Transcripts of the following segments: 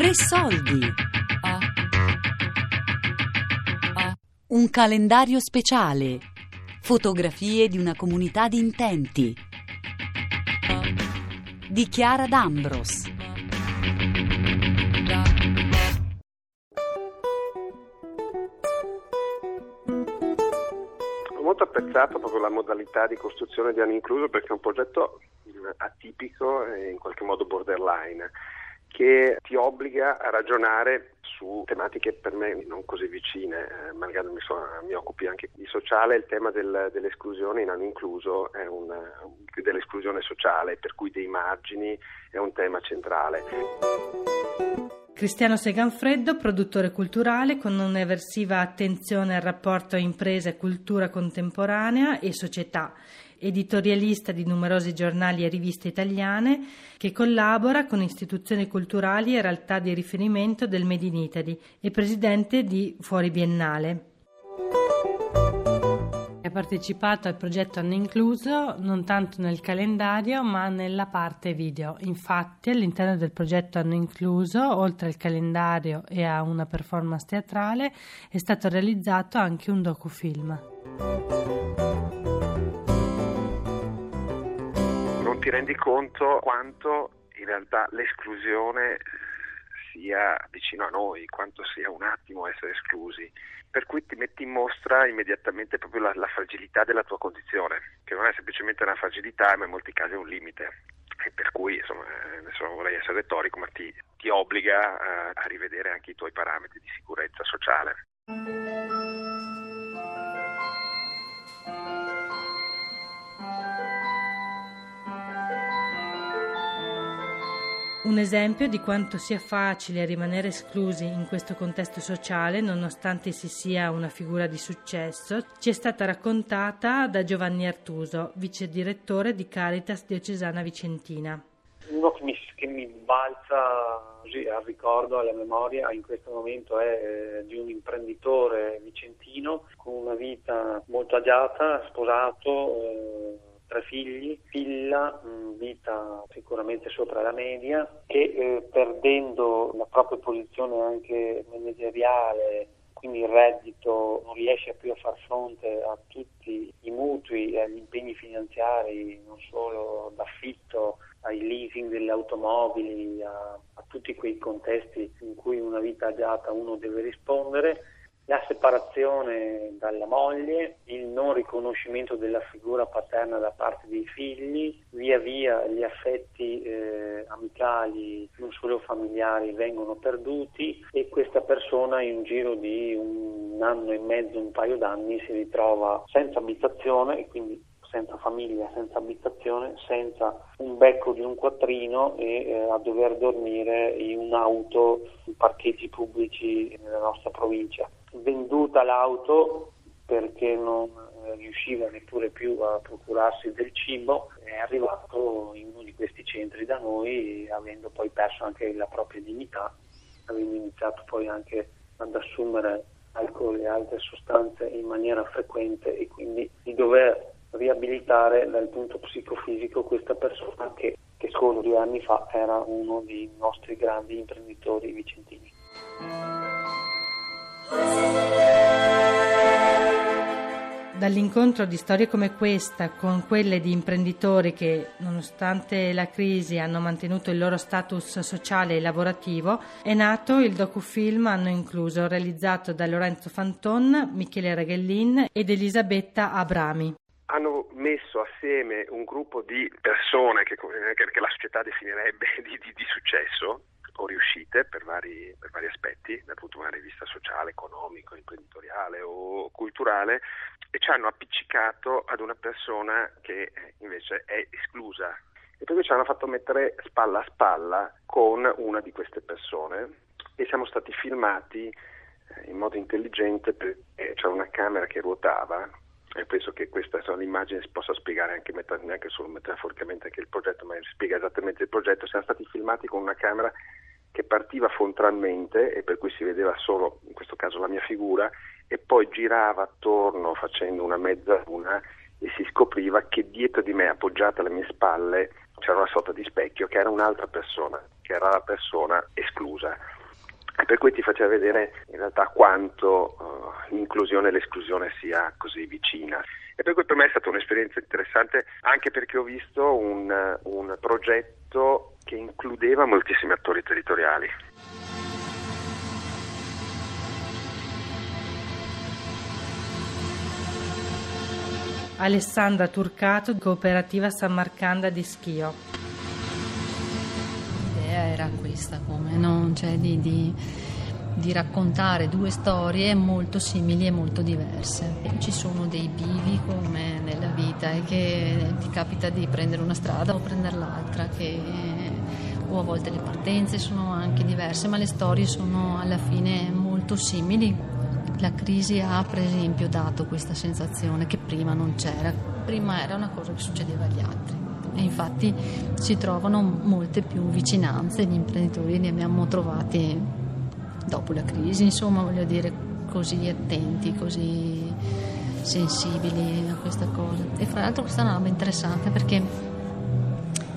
Tre Soldi. Un calendario speciale. Fotografie di una comunità di intenti. Di Chiara D'Ambros. Ho apprezzato proprio la modalità di costruzione di Anno Incluso, perché è un progetto atipico e in qualche modo borderline, che ti obbliga a ragionare su tematiche per me non così vicine, malgrado mi occupi anche di sociale. Il tema dell'esclusione in Anno Incluso è dell'esclusione sociale, per cui dei margini è un tema centrale. Cristiano Seganfreddo, produttore culturale, con un'eversiva attenzione al rapporto impresa e cultura contemporanea e società, editorialista di numerosi giornali e riviste italiane, che collabora con istituzioni culturali e realtà di riferimento del Made in Italy e presidente di Fuori Biennale. Ha partecipato al progetto Anno Incluso non tanto nel calendario ma nella parte video. Infatti all'interno del progetto Anno Incluso, oltre al calendario e a una performance teatrale, è stato realizzato anche un docufilm. Non ti rendi conto quanto in realtà l'esclusione sia vicino a noi, quanto sia un attimo essere esclusi, per cui ti metti in mostra immediatamente proprio la fragilità della tua condizione, che non è semplicemente una fragilità ma in molti casi è un limite, e per cui insomma, adesso non vorrei essere retorico, ma ti obbliga a rivedere anche i tuoi parametri di sicurezza sociale. Un esempio di quanto sia facile rimanere esclusi in questo contesto sociale, nonostante si sia una figura di successo, ci è stata raccontata da Giovanni Artuso, vice direttore di Caritas diocesana Vicentina. Uno che mi balza così al ricordo, alla memoria, in questo momento è di un imprenditore vicentino con una vita molto agiata, sposato, 3 figli, figlia, vita sicuramente sopra la media, che perdendo la propria posizione anche manageriale, quindi il reddito, non riesce più a far fronte a tutti i mutui e agli impegni finanziari, non solo d'affitto, ai leasing delle automobili, a tutti quei contesti in cui una vita agiata uno deve rispondere. La separazione dalla moglie, il non riconoscimento della figura paterna da parte dei figli, via via gli affetti amicali, non solo familiari, vengono perduti, e questa persona in un giro di 1 anno e mezzo, 2 anni, si ritrova senza abitazione, e quindi senza famiglia, senza abitazione, senza un becco di un quattrino e a dover dormire in un'auto in parcheggi pubblici nella nostra provincia. Venduta l'auto perché non riusciva neppure più a procurarsi del cibo, è arrivato in uno di questi centri da noi, avendo poi perso anche la propria dignità, avendo iniziato poi anche ad assumere alcol e altre sostanze in maniera frequente, e quindi di dover riabilitare dal punto psicofisico questa persona che solo 2 anni fa era uno dei nostri grandi imprenditori vicentini. Dall'incontro di storie come questa con quelle di imprenditori che, nonostante la crisi, hanno mantenuto il loro status sociale e lavorativo, è nato il docufilm Anno Incluso, realizzato da Lorenzo Fanton, Michele Raghellin ed Elisabetta Abrami. Hanno messo assieme un gruppo di persone che la società definirebbe di successo o riuscite per vari aspetti, dal punto di vista sociale, economico, imprenditoriale o culturale, e ci hanno appiccicato ad una persona che invece è esclusa, e poi ci hanno fatto mettere spalla a spalla con una di queste persone, e siamo stati filmati in modo intelligente perché c'era una camera che ruotava. E penso che questa l'immagine si possa spiegare anche neanche solo metaforicamente anche il progetto, ma spiega esattamente il progetto. Siamo stati filmati con una camera che partiva frontalmente, e per cui si vedeva solo, in questo caso, la mia figura, e poi girava attorno facendo una mezza luna, e si scopriva che dietro di me, appoggiata alle mie spalle, c'era una sorta di specchio che era un'altra persona. che era la persona esclusa. E per cui ti faceva vedere in realtà quanto l'inclusione e l'esclusione sia così vicina. E per cui per me è stata un'esperienza interessante, anche perché ho visto un progetto che includeva moltissimi attori territoriali. Alessandra Turcato, Cooperativa San Marcanda di Schio. Era questa, come no? Cioè di raccontare due storie molto simili e molto diverse. Ci sono dei bivi come nella vita, e che ti capita di prendere una strada o prendere l'altra, che o a volte le partenze sono anche diverse, ma le storie sono alla fine molto simili. La crisi ha per esempio dato questa sensazione che prima non c'era, prima era una cosa che succedeva agli altri. E infatti si trovano molte più vicinanze, gli imprenditori ne abbiamo trovati dopo la crisi, insomma, voglio dire, così attenti, così sensibili a questa cosa. E fra l'altro questa è una roba interessante, perché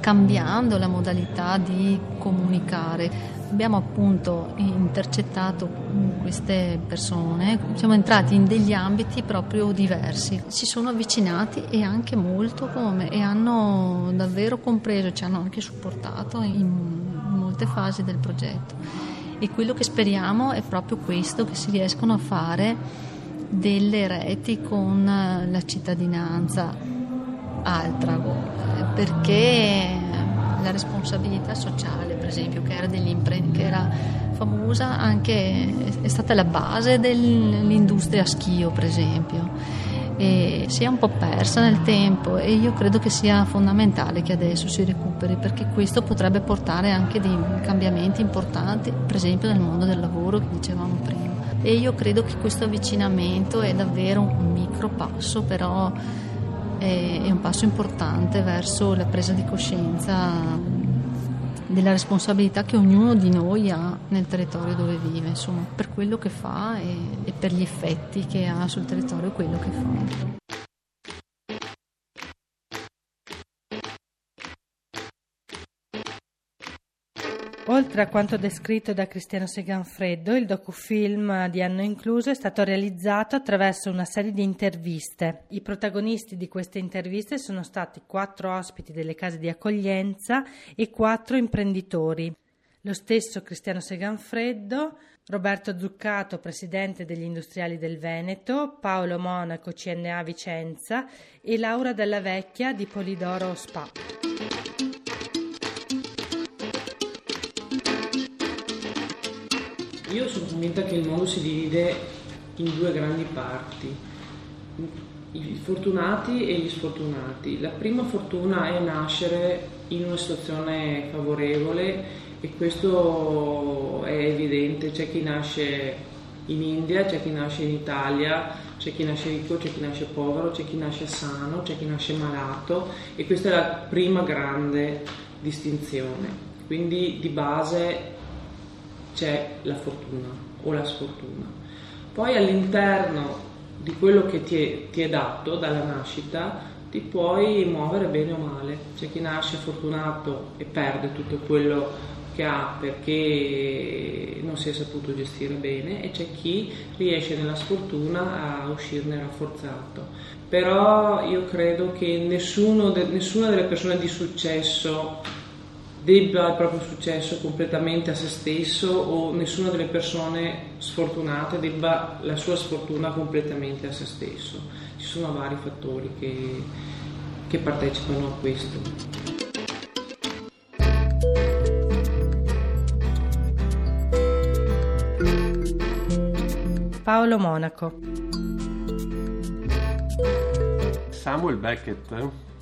cambiando la modalità di comunicare abbiamo appunto intercettato queste persone, siamo entrati in degli ambiti proprio diversi, si sono avvicinati e anche molto come, e hanno davvero compreso, ci hanno anche supportato in molte fasi del progetto. E quello che speriamo è proprio questo, che si riescano a fare delle reti con la cittadinanza altra, perché la responsabilità sociale, per esempio, che era che era famosa, anche è stata la base dell'industria a Schio, per esempio, e si è un po' persa nel tempo, e io credo che sia fondamentale che adesso si recuperi, perché questo potrebbe portare anche dei cambiamenti importanti, per esempio nel mondo del lavoro che dicevamo prima. E io credo che questo avvicinamento è davvero un micro passo, però è un passo importante verso la presa di coscienza della responsabilità che ognuno di noi ha nel territorio dove vive, insomma, per quello che fa e per gli effetti che ha sul territorio quello che fa. Oltre a quanto descritto da Cristiano Seganfreddo, il docufilm di Anno Incluso è stato realizzato attraverso una serie di interviste. I protagonisti di queste interviste sono stati 4 ospiti delle case di accoglienza e 4 imprenditori. Lo stesso Cristiano Seganfreddo, Roberto Zuccato, presidente degli industriali del Veneto, Paolo Monaco, CNA Vicenza, e Laura Della Vecchia di Polidoro Spa. Io sono convinta che il mondo si divide in 2 grandi parti, i fortunati e gli sfortunati. La prima fortuna è nascere in una situazione favorevole, e questo è evidente, c'è chi nasce in India, c'è chi nasce in Italia, c'è chi nasce ricco, c'è chi nasce povero, c'è chi nasce sano, c'è chi nasce malato, e questa è la prima grande distinzione. Quindi di base c'è la fortuna o la sfortuna. Poi all'interno di quello che ti è dato dalla nascita ti puoi muovere bene o male. C'è chi nasce fortunato e perde tutto quello che ha perché non si è saputo gestire bene, e c'è chi riesce nella sfortuna a uscirne rafforzato. Però io credo che nessuna delle persone di successo debba il proprio successo completamente a se stesso, o nessuna delle persone sfortunate debba la sua sfortuna completamente a se stesso. Ci sono vari fattori che partecipano a questo. Paolo Monaco. Samuel Beckett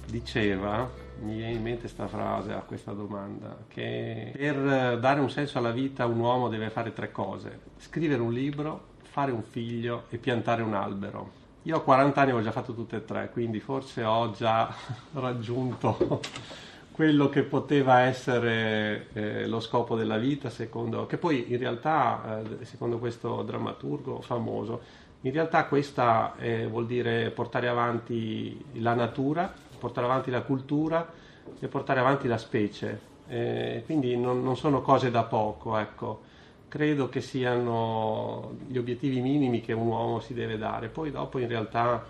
diceva, mi viene in mente questa frase a questa domanda, che per dare un senso alla vita un uomo deve fare 3 cose: scrivere un libro, fare un figlio e piantare un albero. Io a 40 anni ho già fatto tutte e 3, quindi forse ho già raggiunto quello che poteva essere lo scopo della vita, che poi in realtà, secondo questo drammaturgo famoso, in realtà questa vuol dire portare avanti la natura, portare avanti la cultura e portare avanti la specie. quindi non sono cose da poco, ecco. Credo che siano gli obiettivi minimi che un uomo si deve dare, poi dopo in realtà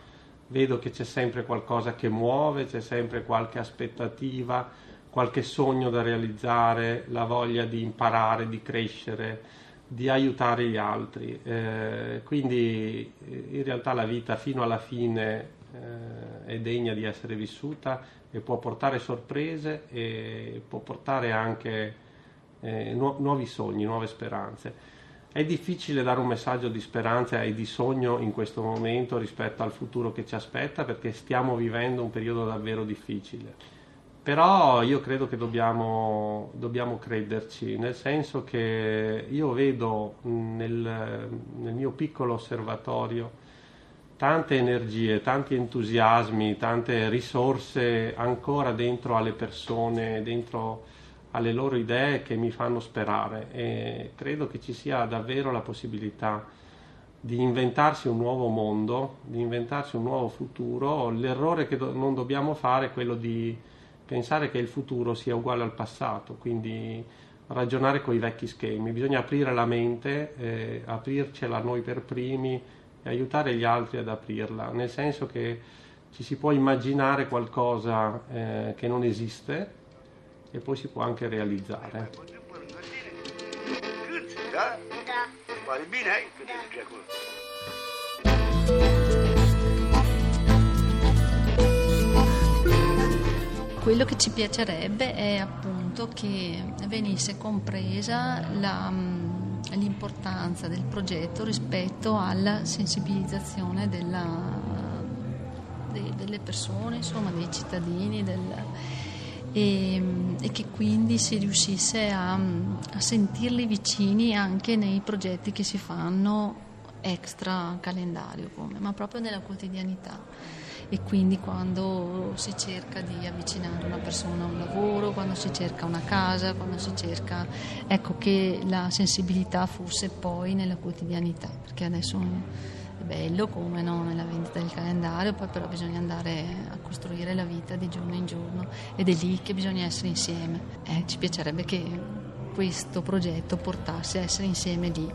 vedo che c'è sempre qualcosa che muove, c'è sempre qualche aspettativa, qualche sogno da realizzare, la voglia di imparare, di crescere, di aiutare gli altri, quindi in realtà la vita fino alla fine è degna di essere vissuta e può portare sorprese e può portare anche nuovi sogni, nuove speranze. È difficile dare un messaggio di speranza e di sogno in questo momento rispetto al futuro che ci aspetta, perché stiamo vivendo un periodo davvero difficile, però io credo che dobbiamo crederci, nel senso che io vedo nel mio piccolo osservatorio tante energie, tanti entusiasmi, tante risorse ancora dentro alle persone, dentro alle loro idee, che mi fanno sperare, e credo che ci sia davvero la possibilità di inventarsi un nuovo mondo, di inventarsi un nuovo futuro. L'errore che non dobbiamo fare è quello di pensare che il futuro sia uguale al passato, quindi ragionare con i vecchi schemi. Bisogna aprire la mente, aprircela noi per primi e aiutare gli altri ad aprirla, nel senso che ci si può immaginare qualcosa che non esiste e poi si può anche realizzare. Quello che ci piacerebbe è appunto che venisse compresa l'importanza del progetto rispetto alla sensibilizzazione delle persone, insomma dei cittadini, e che quindi si riuscisse a sentirli vicini anche nei progetti che si fanno extra calendario, ma proprio nella quotidianità. E quindi quando si cerca di avvicinare una persona a un lavoro, quando si cerca una casa, quando si cerca, ecco, che la sensibilità fosse poi nella quotidianità, perché adesso è bello come no, nella vendita del calendario, poi però bisogna andare a costruire la vita di giorno in giorno ed è lì che bisogna essere insieme. Ci piacerebbe che questo progetto portasse a essere insieme lì.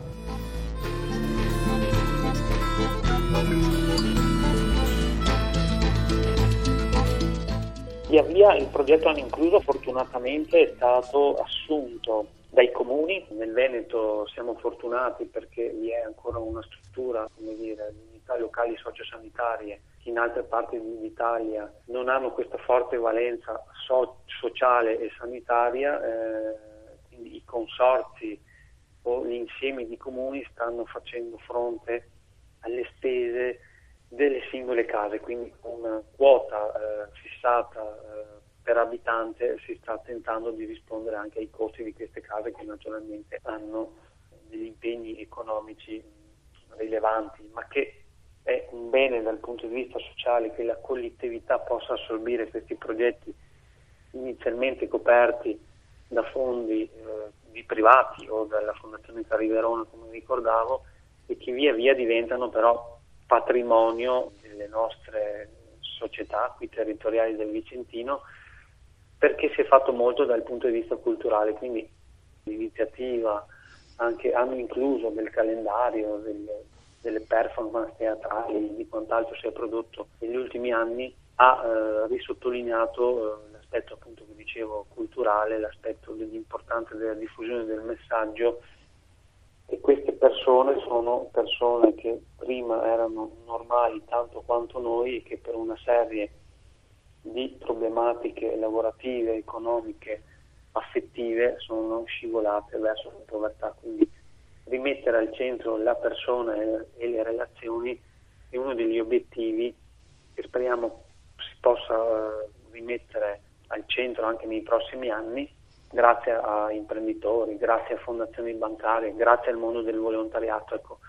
Via via il progetto Anno Incluso fortunatamente è stato assunto dai comuni. Nel Veneto siamo fortunati perché vi è ancora una struttura, come dire, di unità locali sociosanitarie che in altre parti d'Italia non hanno questa forte valenza sociale e sanitaria, quindi i consorzi o gli insiemi di comuni stanno facendo fronte alle spese delle singole case, quindi una quota fissata per abitante si sta tentando di rispondere anche ai costi di queste case, che naturalmente hanno degli impegni economici rilevanti, ma che è un bene dal punto di vista sociale che la collettività possa assorbire questi progetti inizialmente coperti da fondi di privati o dalla Fondazione Cariverona, come ricordavo, e che via via diventano però patrimonio delle nostre società qui territoriali del Vicentino, perché si è fatto molto dal punto di vista culturale, quindi l'iniziativa anche Anno Incluso del calendario, delle performance teatrali, di quant'altro si è prodotto negli ultimi anni, ha risottolineato l'aspetto, appunto, che dicevo, culturale, l'aspetto dell'importanza della diffusione del messaggio, e queste persone sono persone che prima erano normali tanto quanto noi e che per una serie di problematiche lavorative, economiche, affettive sono scivolate verso la povertà. Quindi rimettere al centro la persona e le relazioni è uno degli obiettivi che speriamo si possa rimettere al centro anche nei prossimi anni, grazie a imprenditori, grazie a fondazioni bancarie, grazie al mondo del volontariato. Ecco,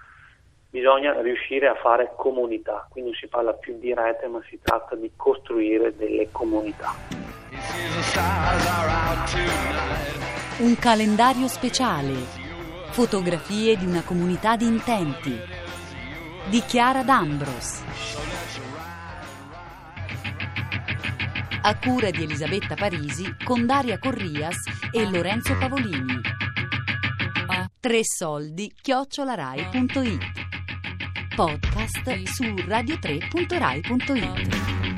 bisogna riuscire a fare comunità, quindi non si parla più di rete, ma si tratta di costruire delle comunità. Un calendario speciale, fotografie di una comunità di intenti, di Chiara D'Ambros, a cura di Elisabetta Parisi con Daria Corrias e Lorenzo Pavolini. Tre soldi @rai.it. Podcast su radio3.rai.it.